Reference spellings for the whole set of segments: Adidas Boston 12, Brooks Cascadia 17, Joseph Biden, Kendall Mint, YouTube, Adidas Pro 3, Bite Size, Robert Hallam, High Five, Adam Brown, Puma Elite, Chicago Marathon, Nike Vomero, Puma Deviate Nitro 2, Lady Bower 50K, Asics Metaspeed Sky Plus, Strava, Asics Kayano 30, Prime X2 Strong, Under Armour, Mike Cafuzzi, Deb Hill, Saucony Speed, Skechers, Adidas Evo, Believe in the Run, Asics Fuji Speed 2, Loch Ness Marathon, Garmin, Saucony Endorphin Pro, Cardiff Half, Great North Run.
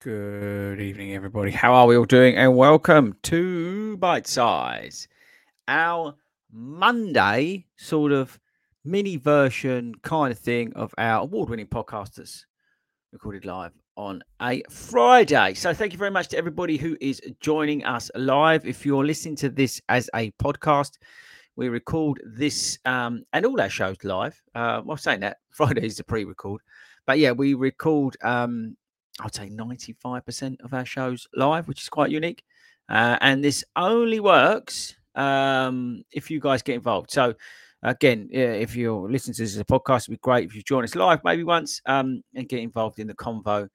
Good evening, everybody. How are we all doing? And welcome to Bite Size, our Monday sort of mini version kind of thing of our award-winning podcast that's recorded live on a Friday. So thank you very much to everybody who is joining us live. If you're listening to this as a podcast, we record this and all our shows live. Well, saying that, Friday is the pre-record. But yeah, we record... I'd say 95% of our shows live, which is quite unique. And this only works if you guys get involved. So, again, if you're listening to this as a podcast, it would be great if you join us live maybe once and get involved in the convo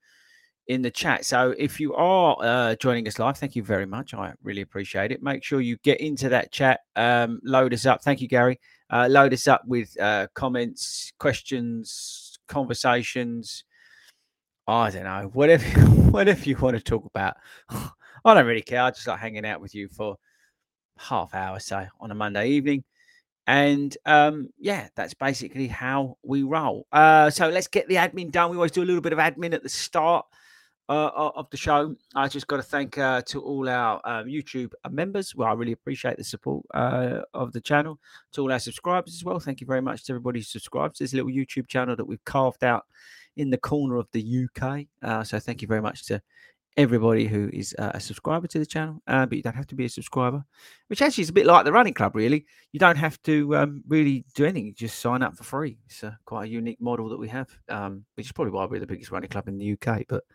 in the chat. So if you are joining us live, thank you very much. I really appreciate it. Make sure you get into that chat. Load us up. Thank you, Gary. Load us up with comments, questions, conversations, I don't know, whatever you want to talk about. I don't really care. I just like hanging out with you for half hour, say, on a Monday evening. And, yeah, that's basically how we roll. So let's get the admin done. We always do a little bit of admin at the start of the show. I just got to thank to all our YouTube members. Well, I really appreciate the support of the channel. To all our subscribers as well. Thank you very much to everybody who subscribes. There's a little YouTube channel that we've carved out in the corner of the UK. So thank you very much to everybody who is a subscriber to the channel. But you don't have to be a subscriber, which actually is a bit like the running club, really. You don't have to really do anything. You just sign up for free. It's quite a unique model that we have, which is probably why we're the biggest running club in the UK. But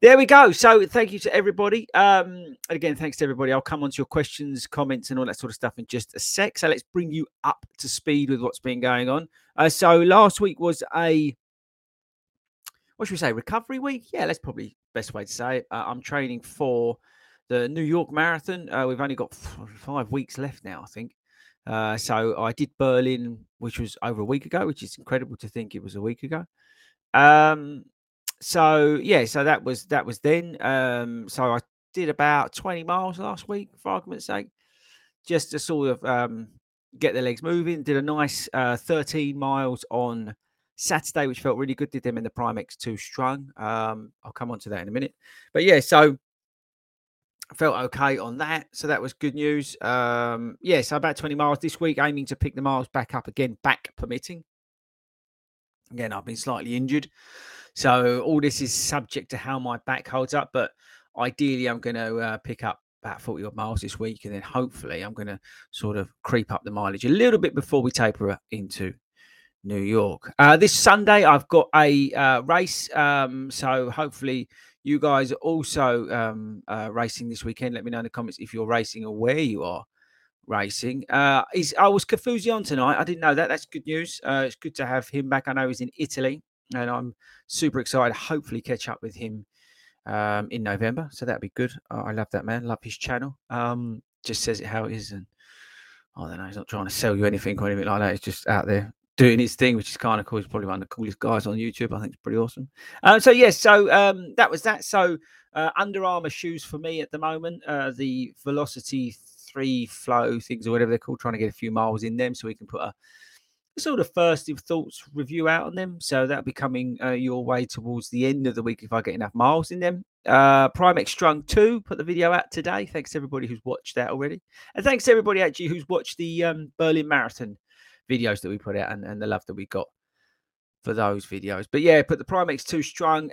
there we go. So thank you to everybody. And again, thanks to everybody. I'll come on to your questions, comments, and all that sort of stuff in just a sec. So let's bring you up to speed with what's been going on. So last week was a... what should we say? Recovery week? Yeah, that's probably the best way to say it. I'm training for the New York Marathon. We've only got 5 weeks left now, I think. So I did Berlin, which was over a week ago, which is incredible to think it was a week ago. So yeah, so that was then. So I did about 20 miles last week, for argument's sake, just to sort of get the legs moving. Did a nice 13 miles on Saturday, which felt really good. Did them in the Prime X2 Strong. I'll come on to that in a minute. But yeah, so I felt okay on that. So that was good news. Yeah, so about 20 miles this week, aiming to pick the miles back up again, back permitting. Again, I've been slightly injured. So all this is subject to how my back holds up. But ideally, I'm going to pick up about 40 odd miles this week. And then hopefully I'm going to sort of creep up the mileage a little bit before we taper into New York. This Sunday, I've got a race. So hopefully you guys are also racing this weekend. Let me know in the comments if you're racing or where you are racing. Was Cafuzzi on tonight? I didn't know that. That's good news. It's good to have him back. I know he's in Italy, and I'm super excited. Hopefully catch up with him in November. So that'd be good. I love that man. Love his channel. Just says it how it is. And I don't know. He's not trying to sell you anything or anything like that. He's just out there doing his thing, which is kind of cool. He's probably one of the coolest guys on YouTube. I think it's pretty awesome. That was that. So Under Armour shoes for me at the moment, the Velocity 3 Flow things or whatever they're called, trying to get a few miles in them so we can put a sort of first thoughts review out on them. So that'll be coming your way towards the end of the week if I get enough miles in them. Prime X2 Strong 2, put the video out today. Thanks to everybody who's watched that already. And thanks to everybody actually who's watched the Berlin Marathon videos that we put out and the love that we got for those videos. But yeah, put the Prime X2 Strong.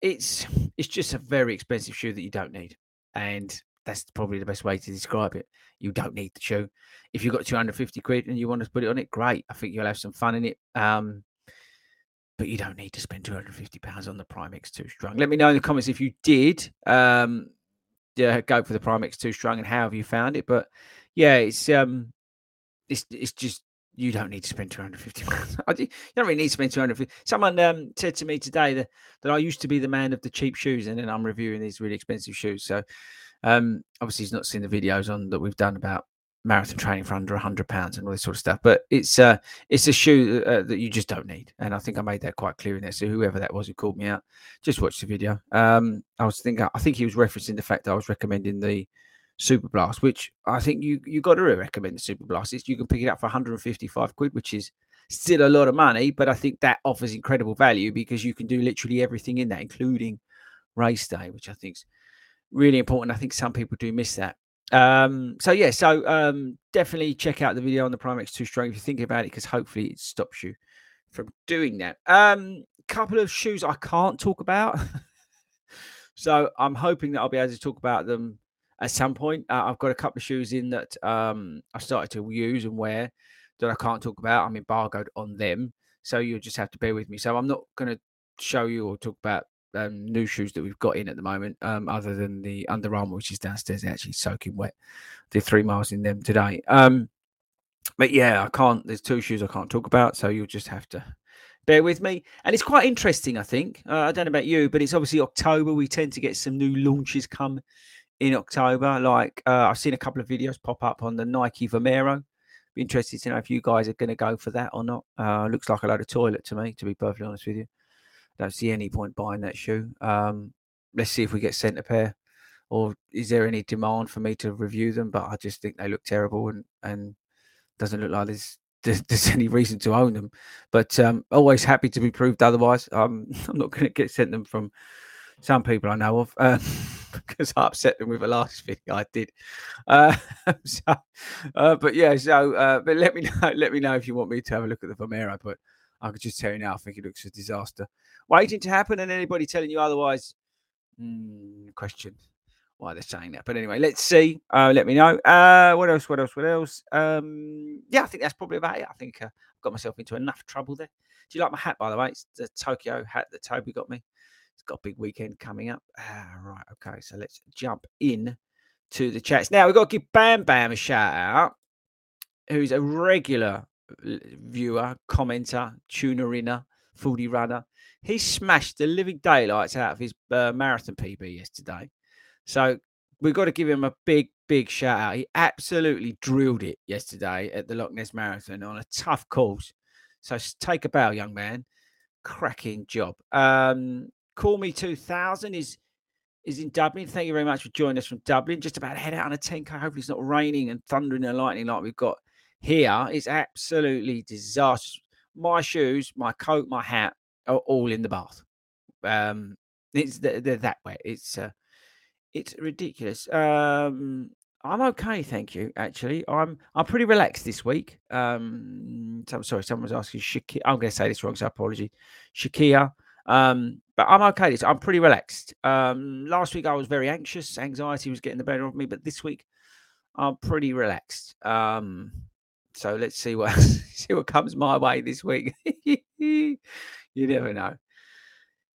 It's just a very expensive shoe that you don't need. And that's probably the best way to describe it. You don't need the shoe. If you've got 250 quid and you want to put it on it, great. I think you'll have some fun in it. But you don't need to spend £250 on the Prime X2 Strong. Let me know in the comments if you did go for the Prime X2 Strong and how have you found it. But yeah, it's just you don't need to spend £250. You don't really need to spend £250. Someone said to me today that I used to be the man of the cheap shoes, and then I'm reviewing these really expensive shoes. So obviously he's not seen the videos on that we've done about marathon training for under £100 and all this sort of stuff, but it's a shoe that you just don't need, and I think I made that quite clear in there. So whoever that was who called me out, just watch the video. I think he was referencing the fact that I was recommending the Super Blast, which I think you got to recommend the Super Blast. You can pick it up for 155 quid, which is still a lot of money, but I think that offers incredible value because you can do literally everything in that, including race day, which I think's really important. I think some people do miss that. Definitely check out the video on the Prime X2 Strong if you think about it, because hopefully it stops you from doing that. Couple of shoes I can't talk about. So I'm hoping that I'll be able to talk about them at some point. I've got a couple of shoes in that I started to use and wear that I can't talk about. I'm embargoed on them, so you'll just have to bear with me. So I'm not going to show you or talk about new shoes that we've got in at the moment, other than the Under Armour, which is downstairs actually soaking wet. Did 3 miles in them today. But yeah, I can't. There's two shoes I can't talk about, so you'll just have to bear with me. And it's quite interesting, I think. I don't know about you, but it's obviously October. We tend to get some new launches come in October. Like I've seen a couple of videos pop up on the Nike Vomero. Be interested to know if you guys are going to go for that or not. Looks like a load of toilet to me, to be perfectly honest with you. Don't see any point buying that shoe. Let's see if we get sent a pair, or is there any demand for me to review them? But I just think they look terrible, and doesn't look like there's any reason to own them. But always happy to be proved otherwise. I'm not going to get sent them from some people I know of because I upset them with the last video I did. But let me know if you want me to have a look at the Vomero, but I could just tell you now, I think it looks a disaster waiting to happen, and anybody telling you otherwise, question why they're saying that. But anyway, let's see. Let me know. What else? I think that's probably about it. I think I got myself into enough trouble there. Do you like my hat, by the way? It's the Tokyo hat that Toby got me. It's got a big weekend coming up. Right, okay, so let's jump in to the chats. Now, we've got to give Bam Bam a shout-out, who's a regular viewer, commenter, tuner-inner, 40 runner. He smashed the living daylights out of his marathon PB yesterday. So we've got to give him a big, big shout out. He absolutely drilled it yesterday at the Loch Ness Marathon on a tough course. So take a bow, young man. Cracking job. Call Me 2000 is in Dublin. Thank you very much for joining us from Dublin. Just about to head out on a 10K. Hopefully it's not raining and thundering and lightning like we've got here. It's absolutely disastrous. My shoes, my coat, my hat are all in the bath. They're that wet. It's ridiculous. I'm okay, thank you. Actually, I'm pretty relaxed this week. So I'm sorry, someone's asking Shakia. I'm going to say this wrong, so apology, Shakia. But I'm okay. I'm pretty relaxed. Last week I was very anxious. Anxiety was getting the better of me, but this week I'm pretty relaxed. So let's see what comes my way this week. You never know.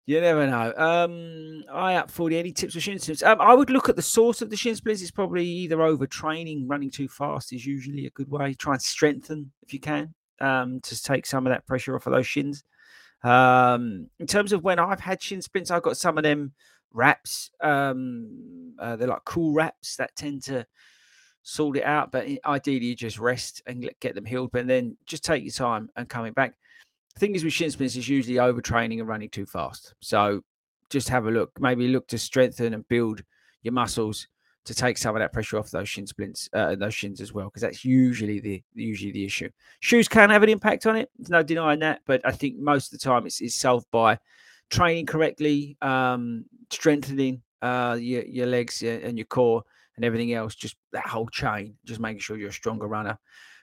You never know. I up 40. Any tips for shin splints? I would look at the source of the shin splints. It's probably either overtraining, running too fast is usually a good way. Try and strengthen if you can, to take some of that pressure off of those shins. In terms of when I've had shin splints, I've got some of them wraps. They're like cool wraps that tend to sort it out. But ideally, you just rest and get them healed. But then just take your time and coming back. The thing is with shin splints is usually overtraining and running too fast. So just have a look. Maybe look to strengthen and build your muscles to take some of that pressure off those shin splints, those shins as well, because that's usually the issue. Shoes can have an impact on it. There's no denying that. But I think most of the time it's solved by training correctly, strengthening your legs and your core and everything else, just that whole chain, just making sure you're a stronger runner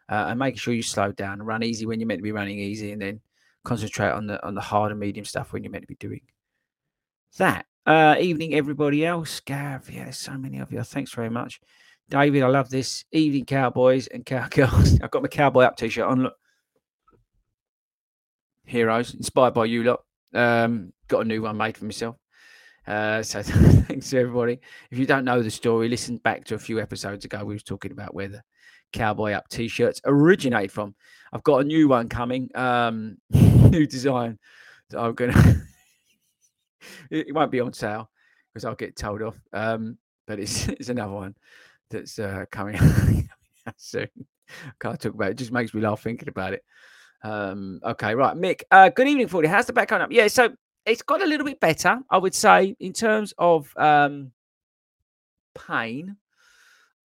and making sure you slow down and run easy when you're meant to be running easy, and then concentrate on the hard and medium stuff when you're meant to be doing that. Evening, everybody else. Gav, yeah, there's so many of you. Thanks very much. David, I love this. Evening, cowboys and cowgirls. I've got my Cowboy Up t-shirt on. Look. Heroes, inspired by you lot. Got a new one made for myself. So thanks to everybody. If you don't know the story, listen back to a few episodes ago. We were talking about where the Cowboy Up t-shirts originate from. I've got a new one coming, new design that I'm gonna it won't be on sale because I'll get told off, but it's another one that's coming out soon. I can't talk about it. It just makes me laugh thinking about it. Okay, right. Mick, good evening, 40. How's the back on up? Yeah, so it's got a little bit better, I would say, in terms of pain.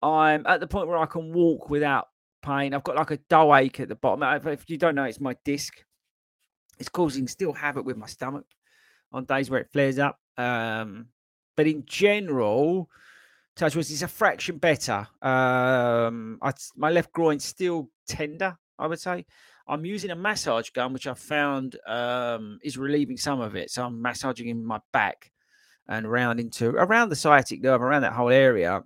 I'm at the point where I can walk without pain. I've got like a dull ache at the bottom. If you don't know, it's my disc. It's causing still havoc with my stomach on days where it flares up. But in general, touch wood, it's a fraction better. My left groin's still tender, I would say. I'm using a massage gun, which I found is relieving some of it. So I'm massaging in my back and around the sciatic nerve, around that whole area.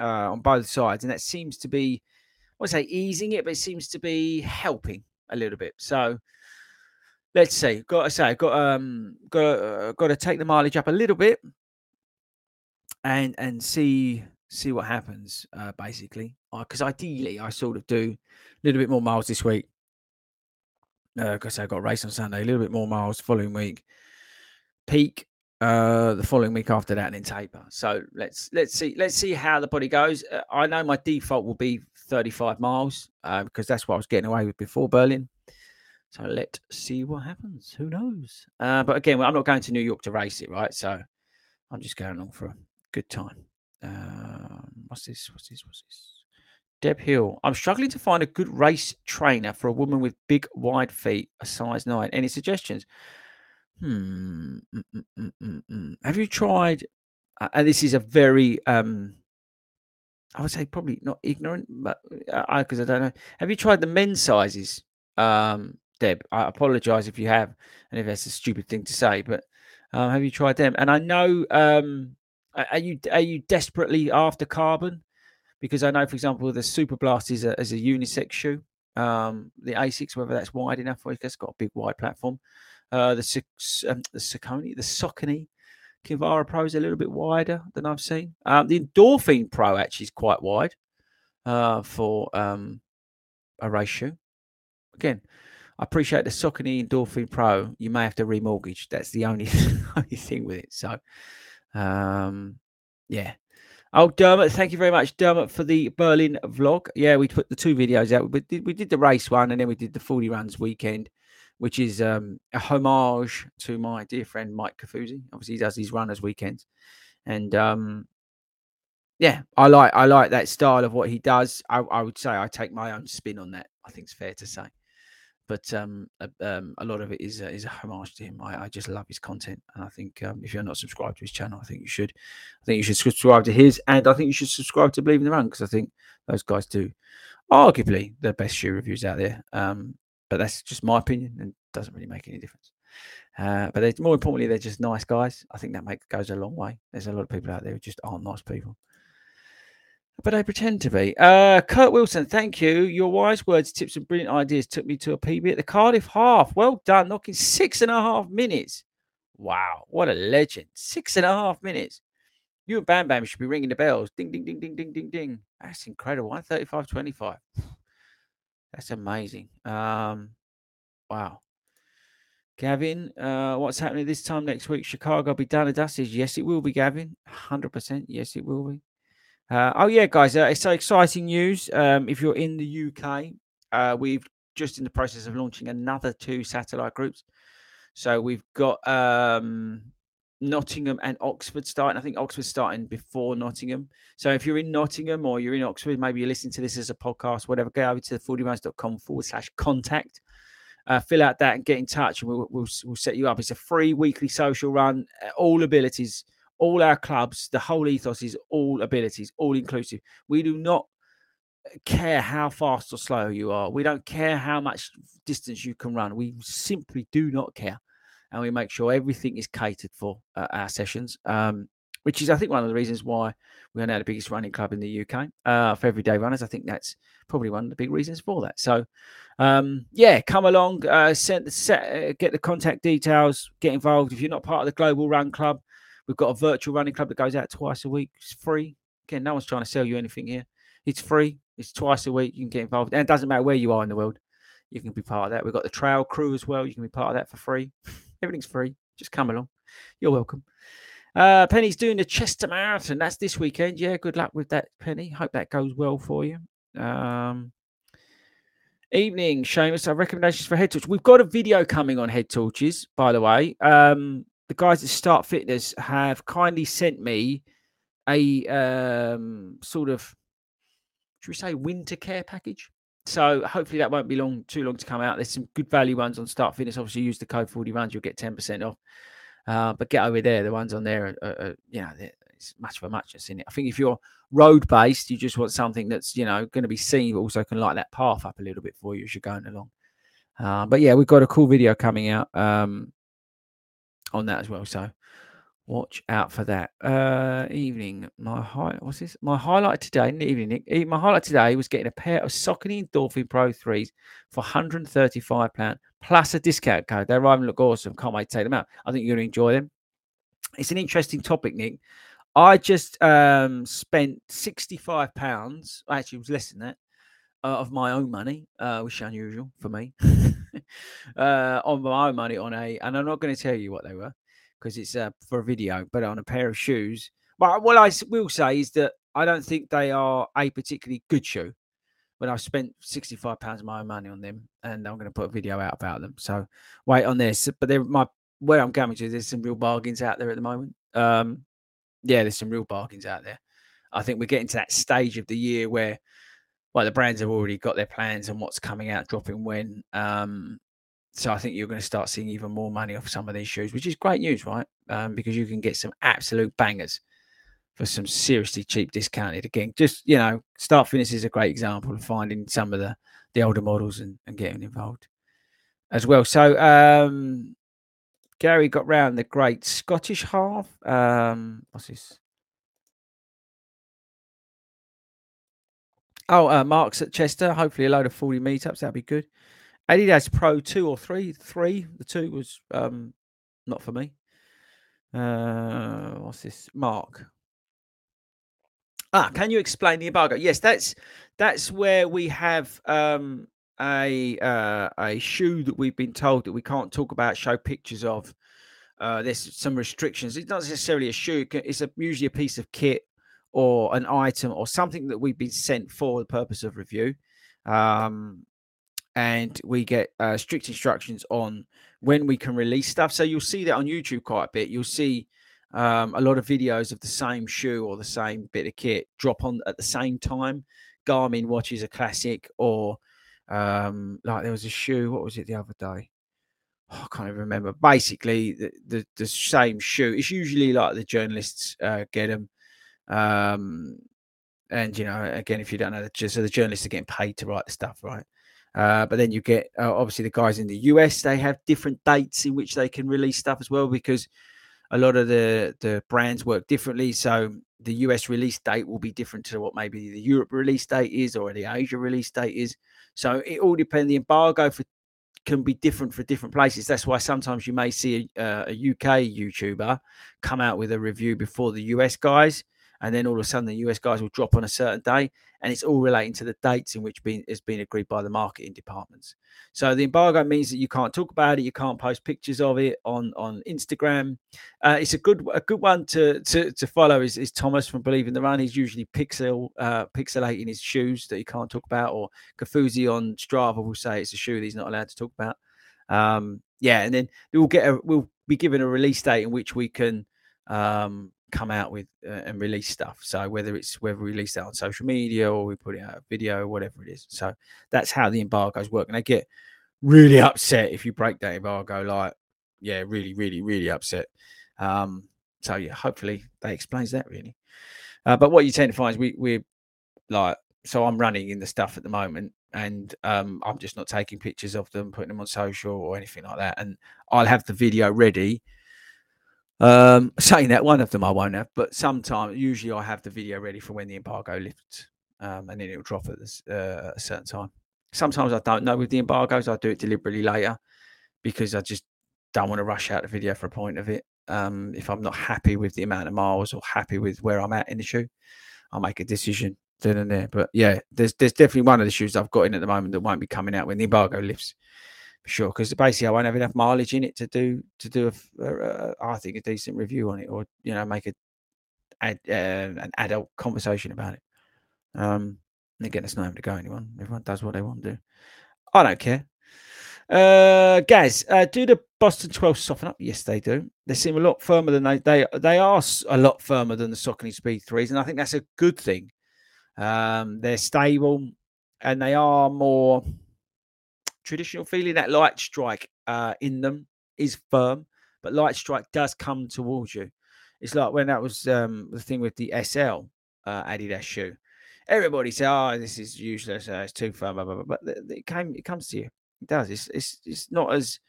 On both sides, and that seems to be, I would say easing it, but it seems to be helping a little bit. So let's see. Got to take the mileage up a little bit and see what happens, basically. Because ideally, I sort of do a little bit more miles this week. Because I got a race on Sunday, a little bit more miles the following week. Peak. The following week after that, and then taper. So let's see how the body goes. I know my default will be 35 miles because that's what I was getting away with before Berlin. So let's see what happens. Who knows? But again, well, I'm not going to New York to race it, right? So I'm just going along for a good time. What's this? Deb Hill. I'm struggling to find a good race trainer for a woman with big, wide feet, a size 9. Any suggestions? Have you tried, and this is a very, I would say probably not ignorant, but because I don't know. Have you tried the men's sizes, Deb? I apologize if you have, and if that's a stupid thing to say, but have you tried them? And I know, are you desperately after carbon? Because I know, for example, the Super Blast is a unisex shoe. The Asics, whether that's wide enough, or that's got a big wide platform. The Saucony Kevara Pro is a little bit wider than I've seen. The Endorphin Pro actually is quite wide for a race shoe. Again, I appreciate the Saucony Endorphin Pro. You may have to remortgage. That's the only thing with it. So, yeah. Oh, Dermot, thank you very much, Dermot, for the Berlin vlog. Yeah, we put the 2 videos out. We did the race one, and then we did the 40 Runs weekend, which is a homage to my dear friend, Mike Cafuzzi. Obviously, he does these runners weekends. And, yeah, I like that style of what he does. I would say I take my own spin on that. I think it's fair to say. But a lot of it is a homage to him. I just love his content. And I think if you're not subscribed to his channel, I think you should subscribe to his. And I think you should subscribe to Believe in the Run, because I think those guys do arguably the best shoe reviews out there. But that's just my opinion, and doesn't really make any difference. But more importantly, they're just nice guys. I think that goes a long way. There's a lot of people out there who just aren't nice people, but they pretend to be. Kurt Wilson, thank you. Your wise words, tips, and brilliant ideas took me to a PB at the Cardiff Half. Well done, knocking 6.5 minutes. Wow, what a legend. 6.5 minutes. You and Bam Bam should be ringing the bells. Ding, ding, ding, ding, ding, ding, ding. That's incredible. 1:35.25. That's amazing. Wow. Gavin, what's happening this time next week? Chicago will be done and dusted. Yes, it will be, Gavin. 100%. Yes, it will be. Oh, yeah, guys. It's so exciting news. If you're in the UK, we've just in the process of launching another 2 satellite groups. So we've got Nottingham and Oxford starting. I think Oxford's starting before Nottingham. So if you're in Nottingham or you're in Oxford, maybe you're listening to this as a podcast, whatever, go over to 40runs.com/contact. Fill out that and get in touch, and we'll set you up. It's a free weekly social run, all abilities, all our clubs. The whole ethos is all abilities, all inclusive. We do not care how fast or slow you are. We don't care how much distance you can run. We simply do not care. And we make sure everything is catered for our sessions, which is, I think, one of the reasons why we are now the biggest running club in the UK for everyday runners. I think that's probably one of the big reasons for that. So, yeah, come along, get the contact details, get involved. If you're not part of the Global Run Club, we've got a virtual running club that goes out twice a week. It's free. Again, no one's trying to sell you anything here. It's free. It's twice a week. You can get involved. And it doesn't matter where you are in the world. You can be part of that. We've got the trail crew as well. You can be part of that for free. Everything's free. Just come along. You're welcome. Penny's doing the Chester Marathon. That's this weekend. Yeah, good luck with that, Penny. Hope that goes well for you. Evening, Seamus. Our recommendations for head torches. We've got a video coming on head torches, by the way. The guys at Start Fitness have kindly sent me a sort of, should we say, winter care package? So hopefully that won't be too long to come out. There's some good value ones on Start Fitness. Obviously, use the code 40 Runs, you'll get 10% off. But get over there. The ones on there, it's much of a muchness, isn't it? I think if you're road-based, you just want something that's, going to be seen, but also can light that path up a little bit for you as you're going along. But yeah, we've got a cool video coming out on that as well. So watch out for that. Evening. My highlight today, in the evening, Nick. My highlight today was getting a pair of Saucony Endorphin Pro 3s for £135 plus a discount code. They arrive and look awesome. Can't wait to take them out. I think you're going to enjoy them. It's an interesting topic, Nick. I just spent £65. Actually, it was less than that of my own money, which is unusual for me. On my own money and I'm not going to tell you what they were, because it's for a video, but on a pair of shoes. But what I will say is that I don't think they are a particularly good shoe, but I've spent £65 of my own money on them, and I'm going to put a video out about them. So wait on this. But where I'm going to, there's some real bargains out there at the moment. Yeah, there's some real bargains out there. I think we're getting to that stage of the year where, the brands have already got their plans on what's coming out, dropping when. So I think you're going to start seeing even more money off some of these shoes, which is great news, right? Because you can get some absolute bangers for some seriously cheap discounted. Again, just, Start Fitness is a great example of finding some of the older models and getting involved as well. So Gary got round the great Scottish half. What's this? Mark's at Chester. Hopefully a load of 40 meetups. That'd be good. Adidas Pro 2 or 3. 3. The 2 was not for me. What's this? Mark. Can you explain the embargo? Yes, that's where we have a shoe that we've been told that we can't talk about, show pictures of. There's some restrictions. It's not necessarily a shoe. It's usually a piece of kit or an item or something that we've been sent for the purpose of review. And we get strict instructions on when we can release stuff. So you'll see that on YouTube quite a bit. You'll see a lot of videos of the same shoe or the same bit of kit drop on at the same time. Garmin watches a classic, or there was a shoe. What was it the other day? Oh, I can't even remember. Basically, the same shoe. It's usually like the journalists get them. And, again, if you don't know, so the journalists are getting paid to write the stuff, right? But then you get, obviously, the guys in the US, they have different dates in which they can release stuff as well, because a lot of the brands work differently. So the US release date will be different to what maybe the Europe release date is or the Asia release date is. So it all depends. The embargo for can be different for different places. That's why sometimes you may see a UK YouTuber come out with a review before the US guys, and then all of a sudden the US guys will drop on a certain day, and it's all relating to the dates in which it's been agreed by the marketing departments. So the embargo means that you can't talk about it, you can't post pictures of it on Instagram. It's a good one to follow is Thomas from Believe in the Run. He's usually pixelating his shoes that he can't talk about, or Cafuzzi on Strava will say it's a shoe that he's not allowed to talk about. And then we'll be given a release date in which we can come out with and release stuff. So whether we release that on social media or we put it out a video, whatever it is. So that's how the embargoes work, and they get really upset if you break that embargo. Really, really, really upset. Hopefully that explains that really. But what you tend to find is so I'm running in the stuff at the moment, and I'm just not taking pictures of them, putting them on social or anything like that. And I'll have the video ready. Saying that, one of them I won't have, but sometimes, usually I have the video ready for when the embargo lifts, and then it'll drop at a certain time. Sometimes I don't know with the embargoes. I do it deliberately later because I just don't want to rush out the video for a point of it. If I'm not happy with the amount of miles or happy with where I'm at in the shoe, I'll make a decision then and there. But yeah, there's definitely one of the shoes I've got in at the moment that won't be coming out when the embargo lifts. Sure, because basically I won't have enough mileage in it to do a decent review on it, or make an adult conversation about it. And again, it's not having to go anyone. Everyone does what they want to do. I don't care. Gaz, do the Boston 12 soften up? Yes, they do. They seem a lot firmer than they are a lot firmer than the Saucony Speed 3s, and I think that's a good thing. They're stable and they are more traditional feeling. That light strike in them is firm, but light strike does come towards you. It's like when that was the thing with the SL Adidas shoe. Everybody said, "Oh, this is useless. It's too firm." Blah, blah, blah. But it comes to you. It does. It's not as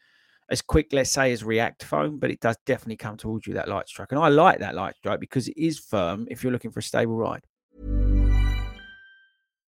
quick, let's say, as React foam, but it does definitely come towards you, that light strike. And I like that light strike because it is firm. If you're looking for a stable ride.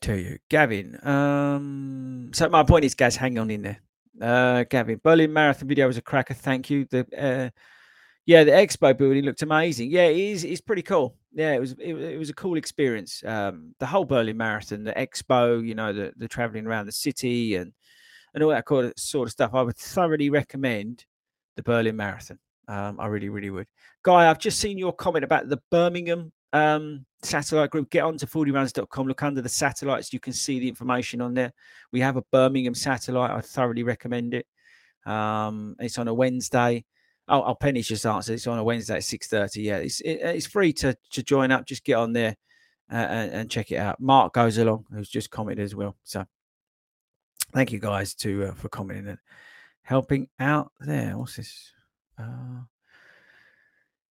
to you, Gavin. So my point is, guys, hang on in there. Gavin, Berlin Marathon video was a cracker. Thank you. The expo building looked amazing. Yeah, it is. It's pretty cool. Yeah, it was a cool experience. The whole Berlin Marathon, the expo, the traveling around the city and all that sort of stuff. I would thoroughly recommend the Berlin Marathon. I really, really would. Guy, I've just seen your comment about the Birmingham satellite group. Get on to 40runs.com, look under the satellites, you can see the information on there. We have a Birmingham satellite. I thoroughly recommend it. It's on a Wednesday. Penny's just answered. It's on a Wednesday at 6:30. Yeah, it's free to join up. Just get on there and check it out. Mark goes along, who's just commented as well, so thank you guys for commenting and helping out there. What's this?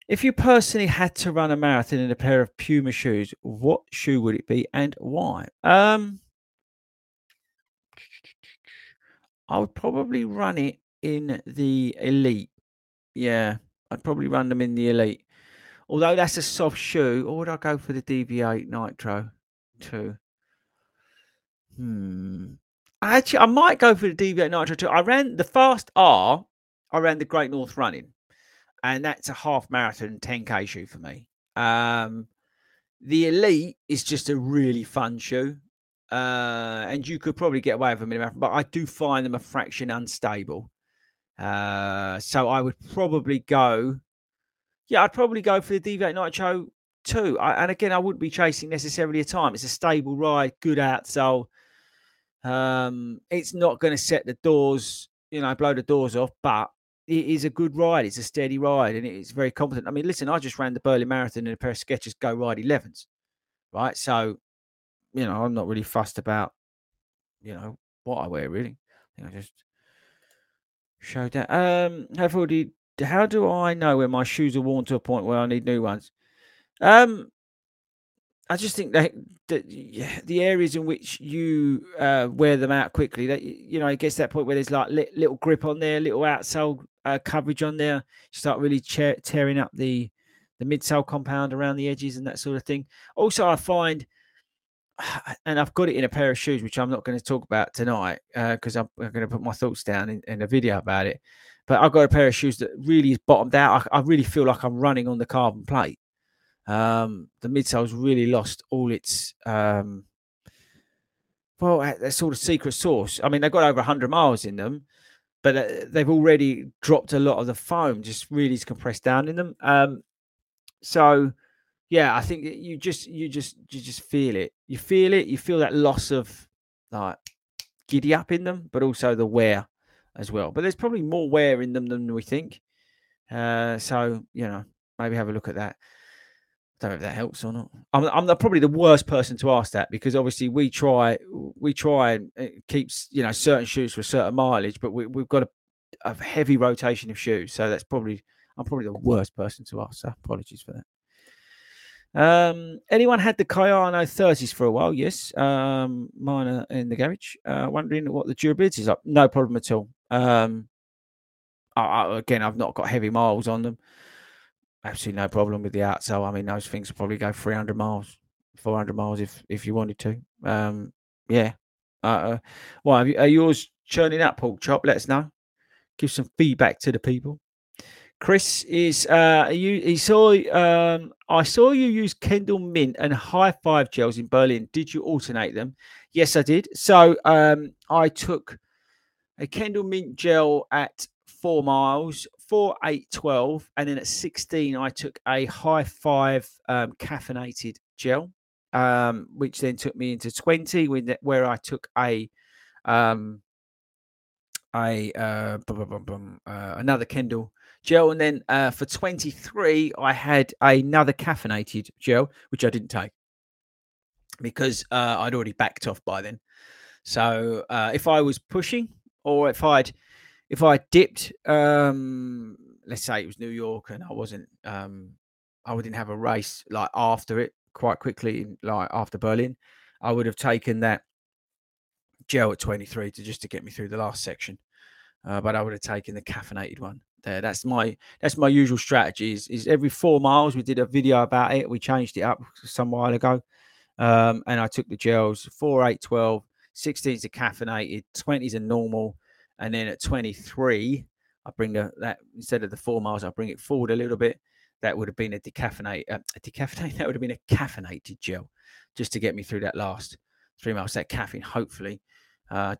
If you personally had to run a marathon in a pair of Puma shoes, what shoe would it be and why? I would probably run it in the Elite. Yeah, I'd probably run them in the Elite. Although that's a soft shoe, or would I go for the Deviate Nitro 2? Actually, I might go for the Deviate Nitro 2. I ran the Fast R. I ran the Great North Run in. And that's a half marathon 10K shoe for me. The Elite is just a really fun shoe. And you could probably get away with them in a marathon, but I do find them a fraction unstable. So I would probably go for the Deviate Nitro two. And again, I wouldn't be chasing necessarily a time. It's a stable ride, good outsole. It's not going to set the doors, you know, blow the doors off, but it is a good ride. It's a steady ride, and it's very competent. I mean, listen, I just ran the Berlin Marathon in a pair of Skechers Go Ride 11s, right? So, you know, I'm not really fussed about, you know, what I wear, really. I think I just showed that. How do I know when my shoes are worn to a point where I need new ones? I just think that the areas in which you wear them out quickly, that, you know, it gets to that point where there's like little grip on there, little outsole coverage on there. You start really tearing up the midsole compound around the edges and that sort of thing. Also, I find, and I've got it in a pair of shoes, which I'm not going to talk about tonight because I'm going to put my thoughts down in a video about it. But I've got a pair of shoes that really is bottomed out. I really feel like I'm running on the carbon plate. The midsole's really lost all its that sort of secret sauce. I mean, they've got over 100 miles in them, but they've already dropped a lot of the foam, just really is compressed down in them. So yeah, I think you just feel it. You feel it. You feel that loss of like giddy up in them, but also the wear as well. But there's probably more wear in them than we think. So you know, maybe have a look at that. I don't know if that helps or not. I'm probably the worst person to ask that, because obviously we try and keep, you know, certain shoes for a certain mileage, but we've got a heavy rotation of shoes. So that's I'm probably the worst person to ask. So apologies for that. Anyone had the Kayano 30s for a while? Yes. Mine are in the garage. Wondering what the durability is like. No problem at all. Again, I've not got heavy miles on them. Absolutely no problem with the outsole. I mean, those things will probably go 300 miles, 400 miles if you wanted to. Yeah. Are yours churning up, Pork Chop? Let us know. Give some feedback to the people. Chris is, I saw you use Kendall Mint and High Five gels in Berlin. Did you alternate them? Yes, I did. So I took a Kendall Mint gel at 4 miles, 4, 8, 12, and then at 16 I took a High Five caffeinated gel, which then took me into 20, where I took another Kendall gel, and then for 23 I had another caffeinated gel, which I didn't take because I'd already backed off by then. So if I was pushing, or if I dipped, let's say it was New York and I wasn't, I didn't have a race like after it quite quickly, like after Berlin, I would have taken that gel at 23 to get me through the last section. But I would have taken the caffeinated one there. That's my usual strategy is every 4 miles. We did a video about it. We changed it up some while ago. And I took the gels 4, 8, 12, 16s are caffeinated, 20s are normal. And then at 23, I bring that instead of the 4 miles, I bring it forward a little bit. That would have been That would have been a caffeinated gel, just to get me through that last 3 miles. That caffeine, hopefully,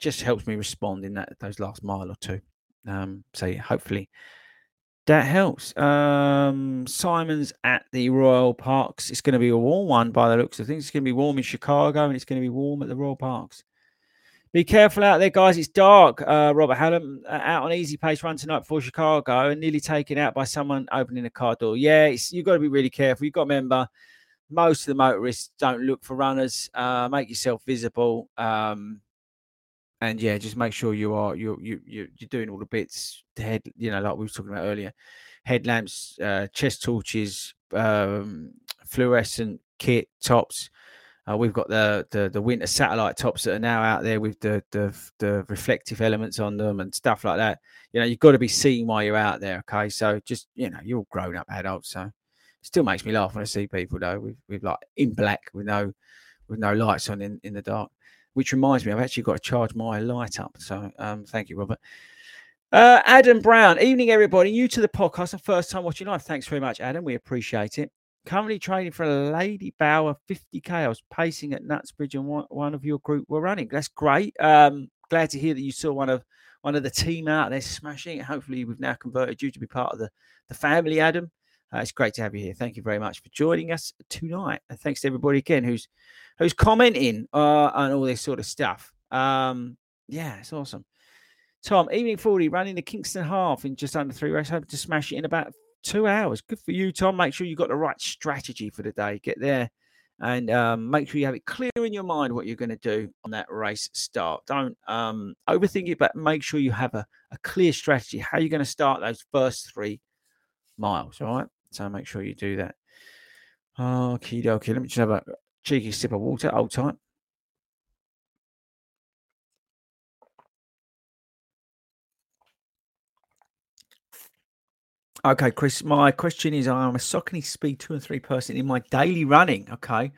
just helps me respond in those last mile or two. So yeah, hopefully that helps. Simon's at the Royal Parks. It's going to be a warm one by the looks of things. It's going to be warm in Chicago, and it's going to be warm at the Royal Parks. Be careful out there, guys. It's dark. Robert Hallam out on easy pace run tonight for Chicago and nearly taken out by someone opening a car door. Yeah, you've got to be really careful. You've got to remember most of the motorists don't look for runners. Make yourself visible. And yeah, just make sure you're doing all the bits. You know, like we were talking about earlier, headlamps, chest torches, fluorescent kit tops. We've got the winter satellite tops that are now out there with the reflective elements on them and stuff like that. You know, you've got to be seen while you're out there, okay? So just, you know, you're all grown up adults, so it still makes me laugh when I see people though with like in black with no lights on in the dark. Which reminds me, I've actually got to charge my light up. So thank you, Robert. Adam Brown, evening everybody. New to the podcast and first time watching live. Thanks very much, Adam. We appreciate it. Currently training for a Lady Bower 50K. I was pacing at Knutsbridge and one of your group were running. That's great. Glad to hear that you saw one of the team out there smashing it. Hopefully we've now converted you to be part of the family, Adam. It's great to have you here. Thank you very much for joining us tonight. And thanks to everybody again who's commenting on all this sort of stuff. Yeah, it's awesome. Tom, evening 40, running the Kingston half in just under 3 races. Hope to smash it in about 2 hours. Good for you, Tom. Make sure you've got the right strategy for the day. Get there and make sure you have it clear in your mind what you're going to do on that race start. Don't overthink it, but make sure you have a clear strategy. How you're going to start those first 3 miles, all right? So make sure you do that. Okie dokie. Let me just have a cheeky sip of water. Hold tight. Okay, Chris, my question is, I'm a Saucony Speed 2 and 3 person in my daily running. Okay.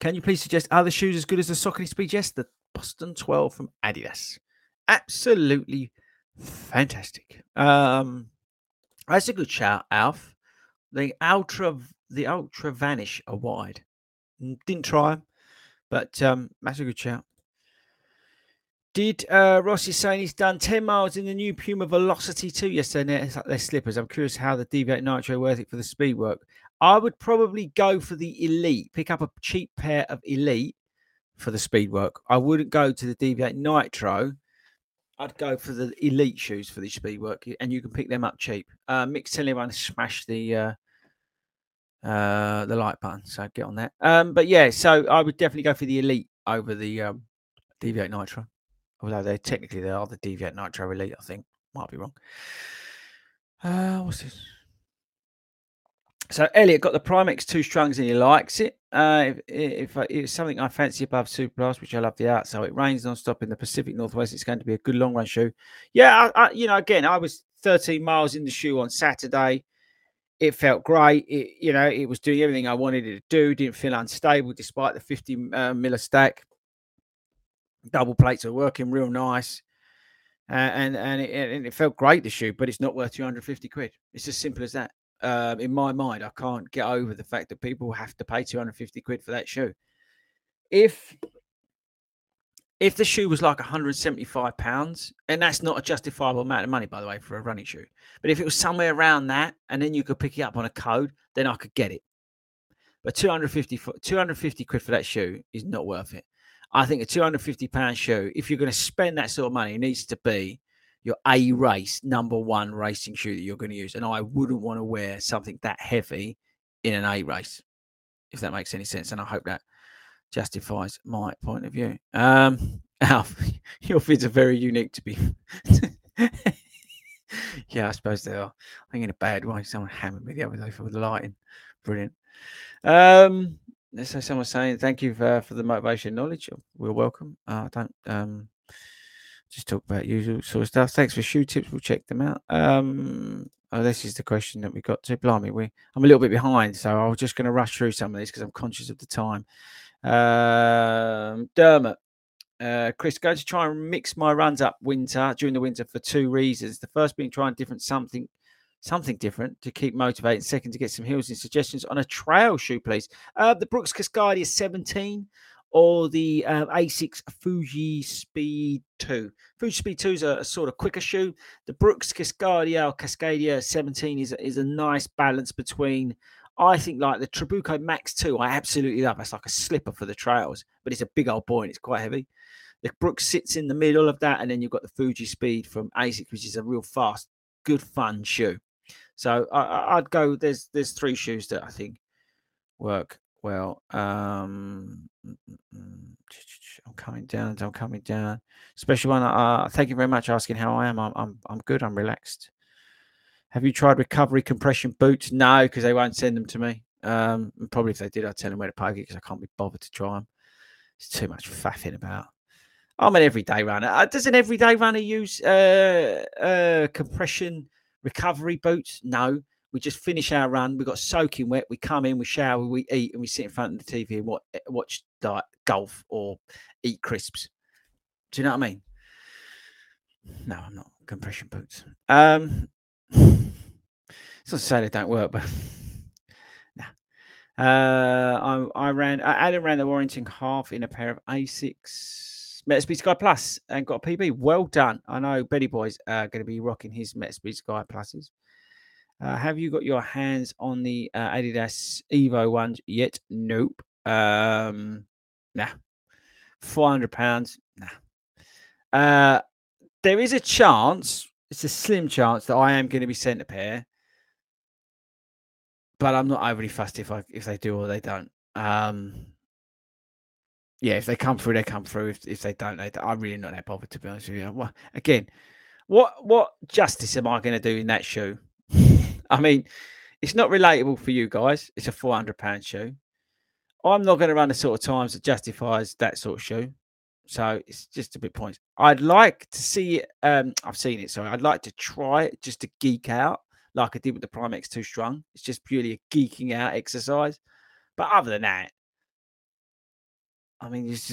Can you please suggest other shoes as good as the Saucony Speed? Yes, the Boston 12 from Adidas. Absolutely fantastic. That's a good shout, Alf. The Ultra Vanish are wide. Didn't try them, but that's a good shout. Did Ross is saying he's done 10 miles in the new Puma Velocity 2 yesterday. And they're slippers. I'm curious how the Deviate Nitro worth it for the speed work. I would probably go for the Elite. Pick up a cheap pair of Elite for the speed work. I wouldn't go to the Deviate Nitro. I'd go for the Elite shoes for the speed work, and you can pick them up cheap. Mick's telling everyone to smash the like button, so get on that. But yeah, so I would definitely go for the Elite over the Deviate Nitro. Although they are the Deviate Nitro Elite, I think. Might be wrong. What's this? So Elliot got the Prime X2 Strungs and he likes it. If it's something I fancy above Superblast, which I love the art. So it rains non-stop in the Pacific Northwest. It's going to be a good long run shoe. Yeah, I was 13 miles in the shoe on Saturday. It felt great. It was doing everything I wanted it to do. Didn't feel unstable despite the 50 miller stack. Double plates are working real nice. And it felt great, the shoe, but it's not worth 250 quid. It's as simple as that. In my mind, I can't get over the fact that people have to pay 250 quid for that shoe. If the shoe was like £175, and that's not a justifiable amount of money, by the way, for a running shoe. But if it was somewhere around that, and then you could pick it up on a code, then I could get it. But 250 quid for that shoe is not worth it. I think a £250 shoe, if you're going to spend that sort of money, it needs to be your A race, number one racing shoe that you're going to use. And I wouldn't want to wear something that heavy in an A race, if that makes any sense. And I hope that justifies my point of view. Alf, your fits are very unique to be. Yeah, I suppose they are. I think in a bad way, someone hammered me the other day for the lighting. Brilliant. So someone's saying, thank you for the motivation knowledge. We're welcome. Just talk about usual sort of stuff. Thanks for shoe tips. We'll check them out. This is the question that we got to. Blimey, I'm a little bit behind, so I'm just going to rush through some of these because I'm conscious of the time. Dermot. Chris, going to try and mix my runs up during the winter for 2 reasons. The first being trying something different to keep motivated. Second, to get some heels and suggestions on a trail shoe, please. The Brooks Cascadia 17 or the Asics Fuji Speed 2. Fuji Speed 2 is a sort of quicker shoe. The Brooks Cascadia 17 is a nice balance between, I think, like the Trabuco Max 2. I absolutely love. It's like a slipper for the trails, but it's a big old boy and it's quite heavy. The Brooks sits in the middle of that, and then you've got the Fuji Speed from Asics, which is a real fast, good fun shoe. So I'd go. There's 3 shoes that I think work well. I'm coming down. Special one. Thank you very much for asking how I am. I'm good. I'm relaxed. Have you tried recovery compression boots? No, because they won't send them to me. And probably if they did, I'd tell them where to poke it because I can't be bothered to try them. It's too much faffing about. I'm an everyday runner. Does an everyday runner use compression recovery boots? No. We just finish our run. We got soaking wet. We come in, we shower, we eat, and we sit in front of the TV and watch like golf or eat crisps. Do you know what I mean? No, I'm not. Compression boots. It's not to say they don't work, but nah. Adam ran the Warrington half in a pair of Asics Metaspeed Sky Plus and got a PB. Well done. I know Betty Boy's going to be rocking his Metaspeed Sky Pluses. Have you got your hands on the Adidas Evo ones yet? Nope. Nah. £400. Nah. There is a chance, it's a slim chance, that I am going to be sent a pair. But I'm not overly fussed if they do or they don't. Yeah, if they come through, they come through. If they don't, they don't. I'm really not that bothered, to be honest with you. Well, again, what justice am I going to do in that shoe? I mean, it's not relatable for you guys. It's a £400 shoe. I'm not going to run the sort of times that justifies that sort of shoe. So it's just a bit pointless. I'd like to see it. I've seen it, sorry. I'd like to try it just to geek out, like I did with the Prime X2 Strong. It's just purely a geeking out exercise. But other than that, I mean, it's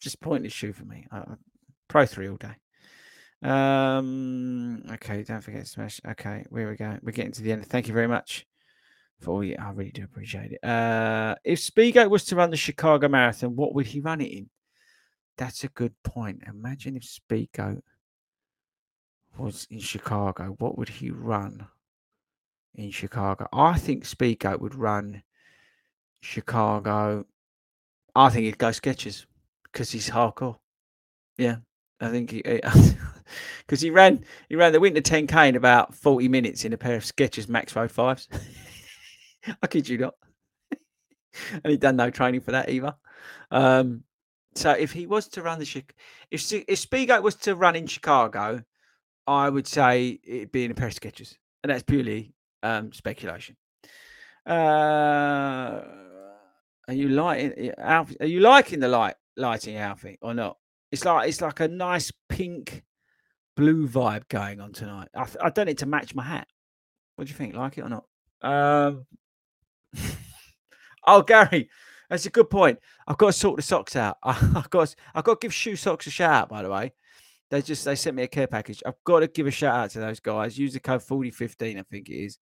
just pointless shoe for me. Pro 3 all day. Okay, don't forget to smash. Okay, where we go. We're getting to the end. Thank you very much for all you. I really do appreciate it. If Spigo was to run the Chicago Marathon, what would he run it in? That's a good point. Imagine if Spigo was in Chicago. What would he run in Chicago? I think Spigo would run Chicago. I think he'd go Skechers because he's hardcore. Yeah, I think he, because he ran the winter 10K in about 40 minutes in a pair of Skechers Max Road 5s. I kid you not. And he'd done no training for that either. So if he was to run if Spigo was to run in Chicago, I would say it'd be in a pair of Skechers. And that's purely speculation. Are you liking the lighting outfit or not? It's like a nice pink blue vibe going on tonight. I've done it to match my hat. What do you think? Like it or not? Oh, Gary, that's a good point. I've got to sort the socks out. I've got to give Shoe Socks a shout out, by the way. They sent me a care package. I've got to give a shout out to those guys. Use the code 4015, I think it is.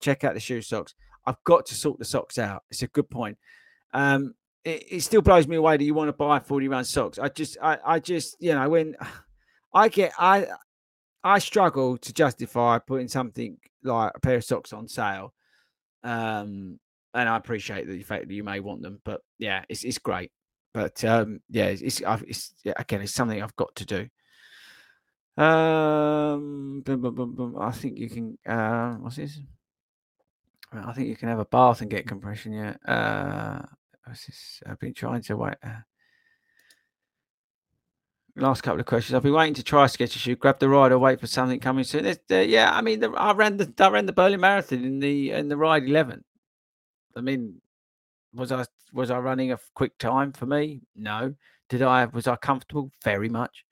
Check out the Shoe Socks. I've got to sort the socks out. It's a good point. It still blows me away that you want to buy 40 round socks. I just, you know, when I struggle to justify putting something like a pair of socks on sale. And I appreciate the fact that you may want them, but yeah, it's great. But yeah, it's again, it's something I've got to do. I think you can. What's this? I think you can have a bath and get compression. Yeah. I've been trying to wait. Last couple of questions. I've been waiting to try Skechers shoe. Grab the ride or wait for something coming soon. Yeah, I mean, I ran the Berlin Marathon in the Ride 11. I mean, was I running a quick time for me? No. Was I comfortable? Very much.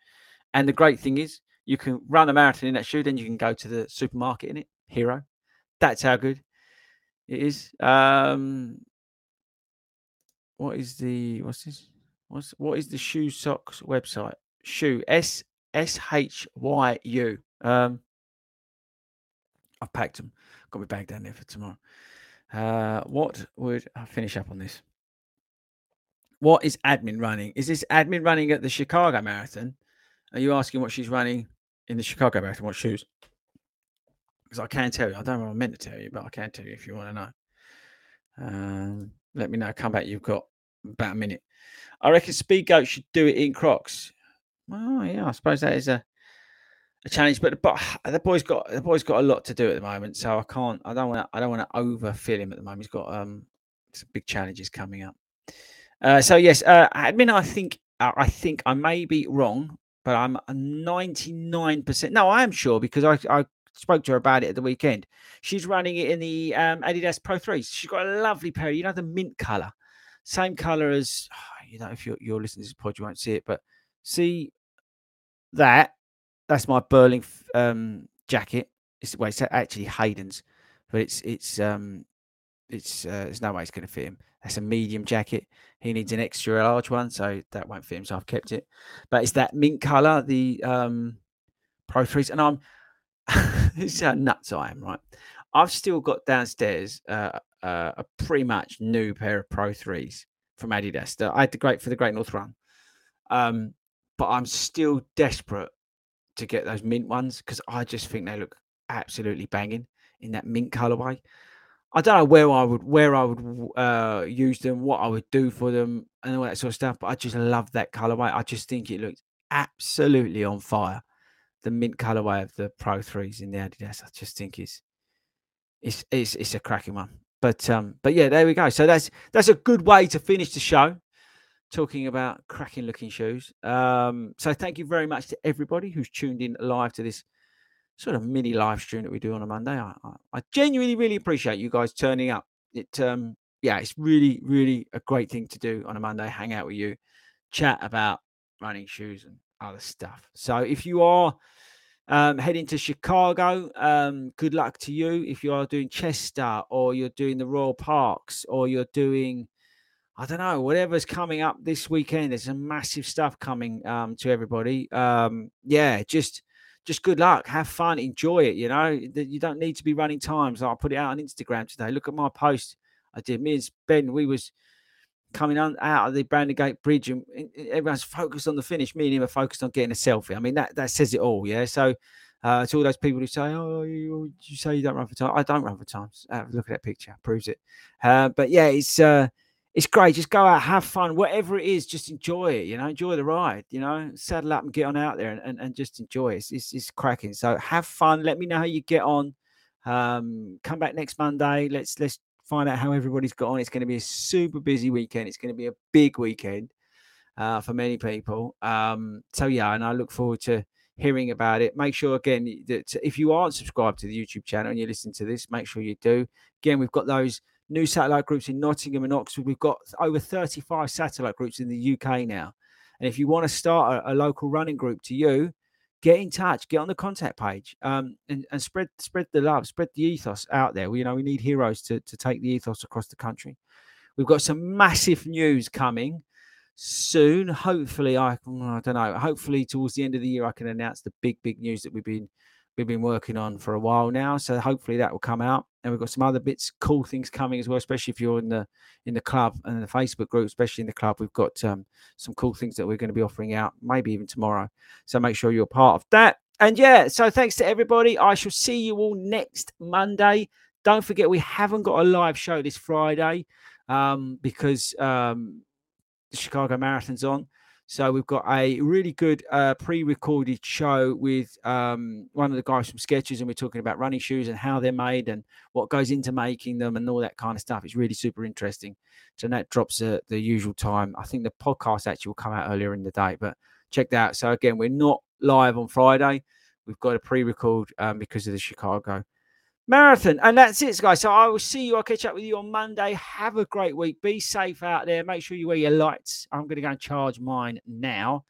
And the great thing is, you can run a marathon in that shoe, then you can go to the supermarket in it. Hero. That's how good it is. What is the Shoe Socks website? Shoe SHYU. I've packed them. Got my bag down there for tomorrow. What would I finish up on this? What is admin running? Is this admin running at the Chicago Marathon? Are you asking what she's running in the Chicago Marathon? What shoes? Because I can tell you. I don't know what I meant to tell you, but I can tell you if you want to know. Let me know. Come back. You've got about a minute. I reckon Speedgoat should do it in Crocs. Well, yeah, I suppose that is a challenge, but the boy's got a lot to do at the moment, so I don't want to overfill him at the moment. He's got some big challenges coming up. So yes, admin. I think I may be wrong, but I'm 99%. No, I am sure because I spoke to her about it at the weekend. She's running it in the Adidas Pro 3. She's got a lovely pair, you know, the mint colour. Same colour as, you know, if you're listening to this pod, you won't see it, but see that? That's my Berlin jacket. It's actually Hayden's, but there's no way it's going to fit him. That's a medium jacket. He needs an extra large one, so that won't fit him, so I've kept it. But it's that mint colour, the Pro 3s, and I'm... This is how nuts I am, right? I've still got downstairs a pretty much new pair of Pro 3s from Adidas that I had for the Great North Run. But I'm still desperate to get those mint ones because I just think they look absolutely banging. in that mint colorway. I don't know where I would use them, what I would do for them, and all that sort of stuff. But I just love that colorway. I just think it looks absolutely on fire. The mint colorway of the Pro 3s in the Adidas, I just think it's a cracking one. But yeah, there we go. So that's a good way to finish the show, talking about cracking looking shoes. So thank you very much to everybody who's tuned in live to this sort of mini live stream that we do on a Monday. I genuinely really appreciate you guys turning up. It's really, really a great thing to do on a Monday. Hang out with you, chat about running shoes and other stuff. So if you are heading to Chicago, good luck to you. If you are doing Chester, or you're doing the Royal Parks, or you're doing, I don't know, whatever's coming up this weekend, there's some massive stuff coming to everybody. Just good luck. Have fun. Enjoy it. You know, you don't need to be running times. I put it out on Instagram today. Look at my post I did. Me and Ben, we was coming out of the Brandigate Bridge, and everyone's focused on the finish. Me and him are focused on getting a selfie. I mean, that says it all. Yeah. So to all those people who say, oh, you say you don't run for time. I don't run for times. Look at that picture. Proves it. But yeah, it's great. Just go out, have fun, whatever it is, just enjoy it, you know, enjoy the ride, you know, saddle up and get on out there and just enjoy it. It's cracking. So have fun. Let me know how you get on. Come back next Monday. Let's find out how everybody's got on. It's going to be a super busy weekend. It's going to be a big weekend for many people. So yeah, and I look forward to hearing about it. Make sure again that if you aren't subscribed to the YouTube channel and you listen to this, make sure you do. Again, we've got those new satellite groups in Nottingham and Oxford. We've got over 35 satellite groups in the UK now. And if you want to start a local running group to you, get in touch, get on the contact page and spread the love, spread the ethos out there. We, you know, we need heroes to take the ethos across the country. We've got some massive news coming soon. Hopefully, I don't know, hopefully towards the end of the year, I can announce the big news that we've been working on for a while now. So hopefully that will come out. And we've got some other bits, cool things coming as well, especially if you're in the club and in the Facebook group, especially in the club. We've got some cool things that we're going to be offering out, maybe even tomorrow. So make sure you're part of that. And yeah, so thanks to everybody. I shall see you all next Monday. Don't forget, we haven't got a live show this Friday because the Chicago Marathon's on. So we've got a really good pre-recorded show with one of the guys from Skechers, and we're talking about running shoes and how they're made and what goes into making them and all that kind of stuff. It's really super interesting. So that drops at the usual time. I think the podcast actually will come out earlier in the day, but check that out. So again, we're not live on Friday. We've got a pre-record because of the Chicago Marathon. And that's it, guys. So I will see you. I'll catch up with you on Monday. Have a great week. Be safe out there. Make sure you wear your lights. I'm going to go and charge mine now.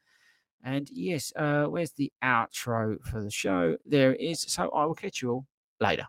And yes, where's the outro for the show? There it is. So I will catch you all later.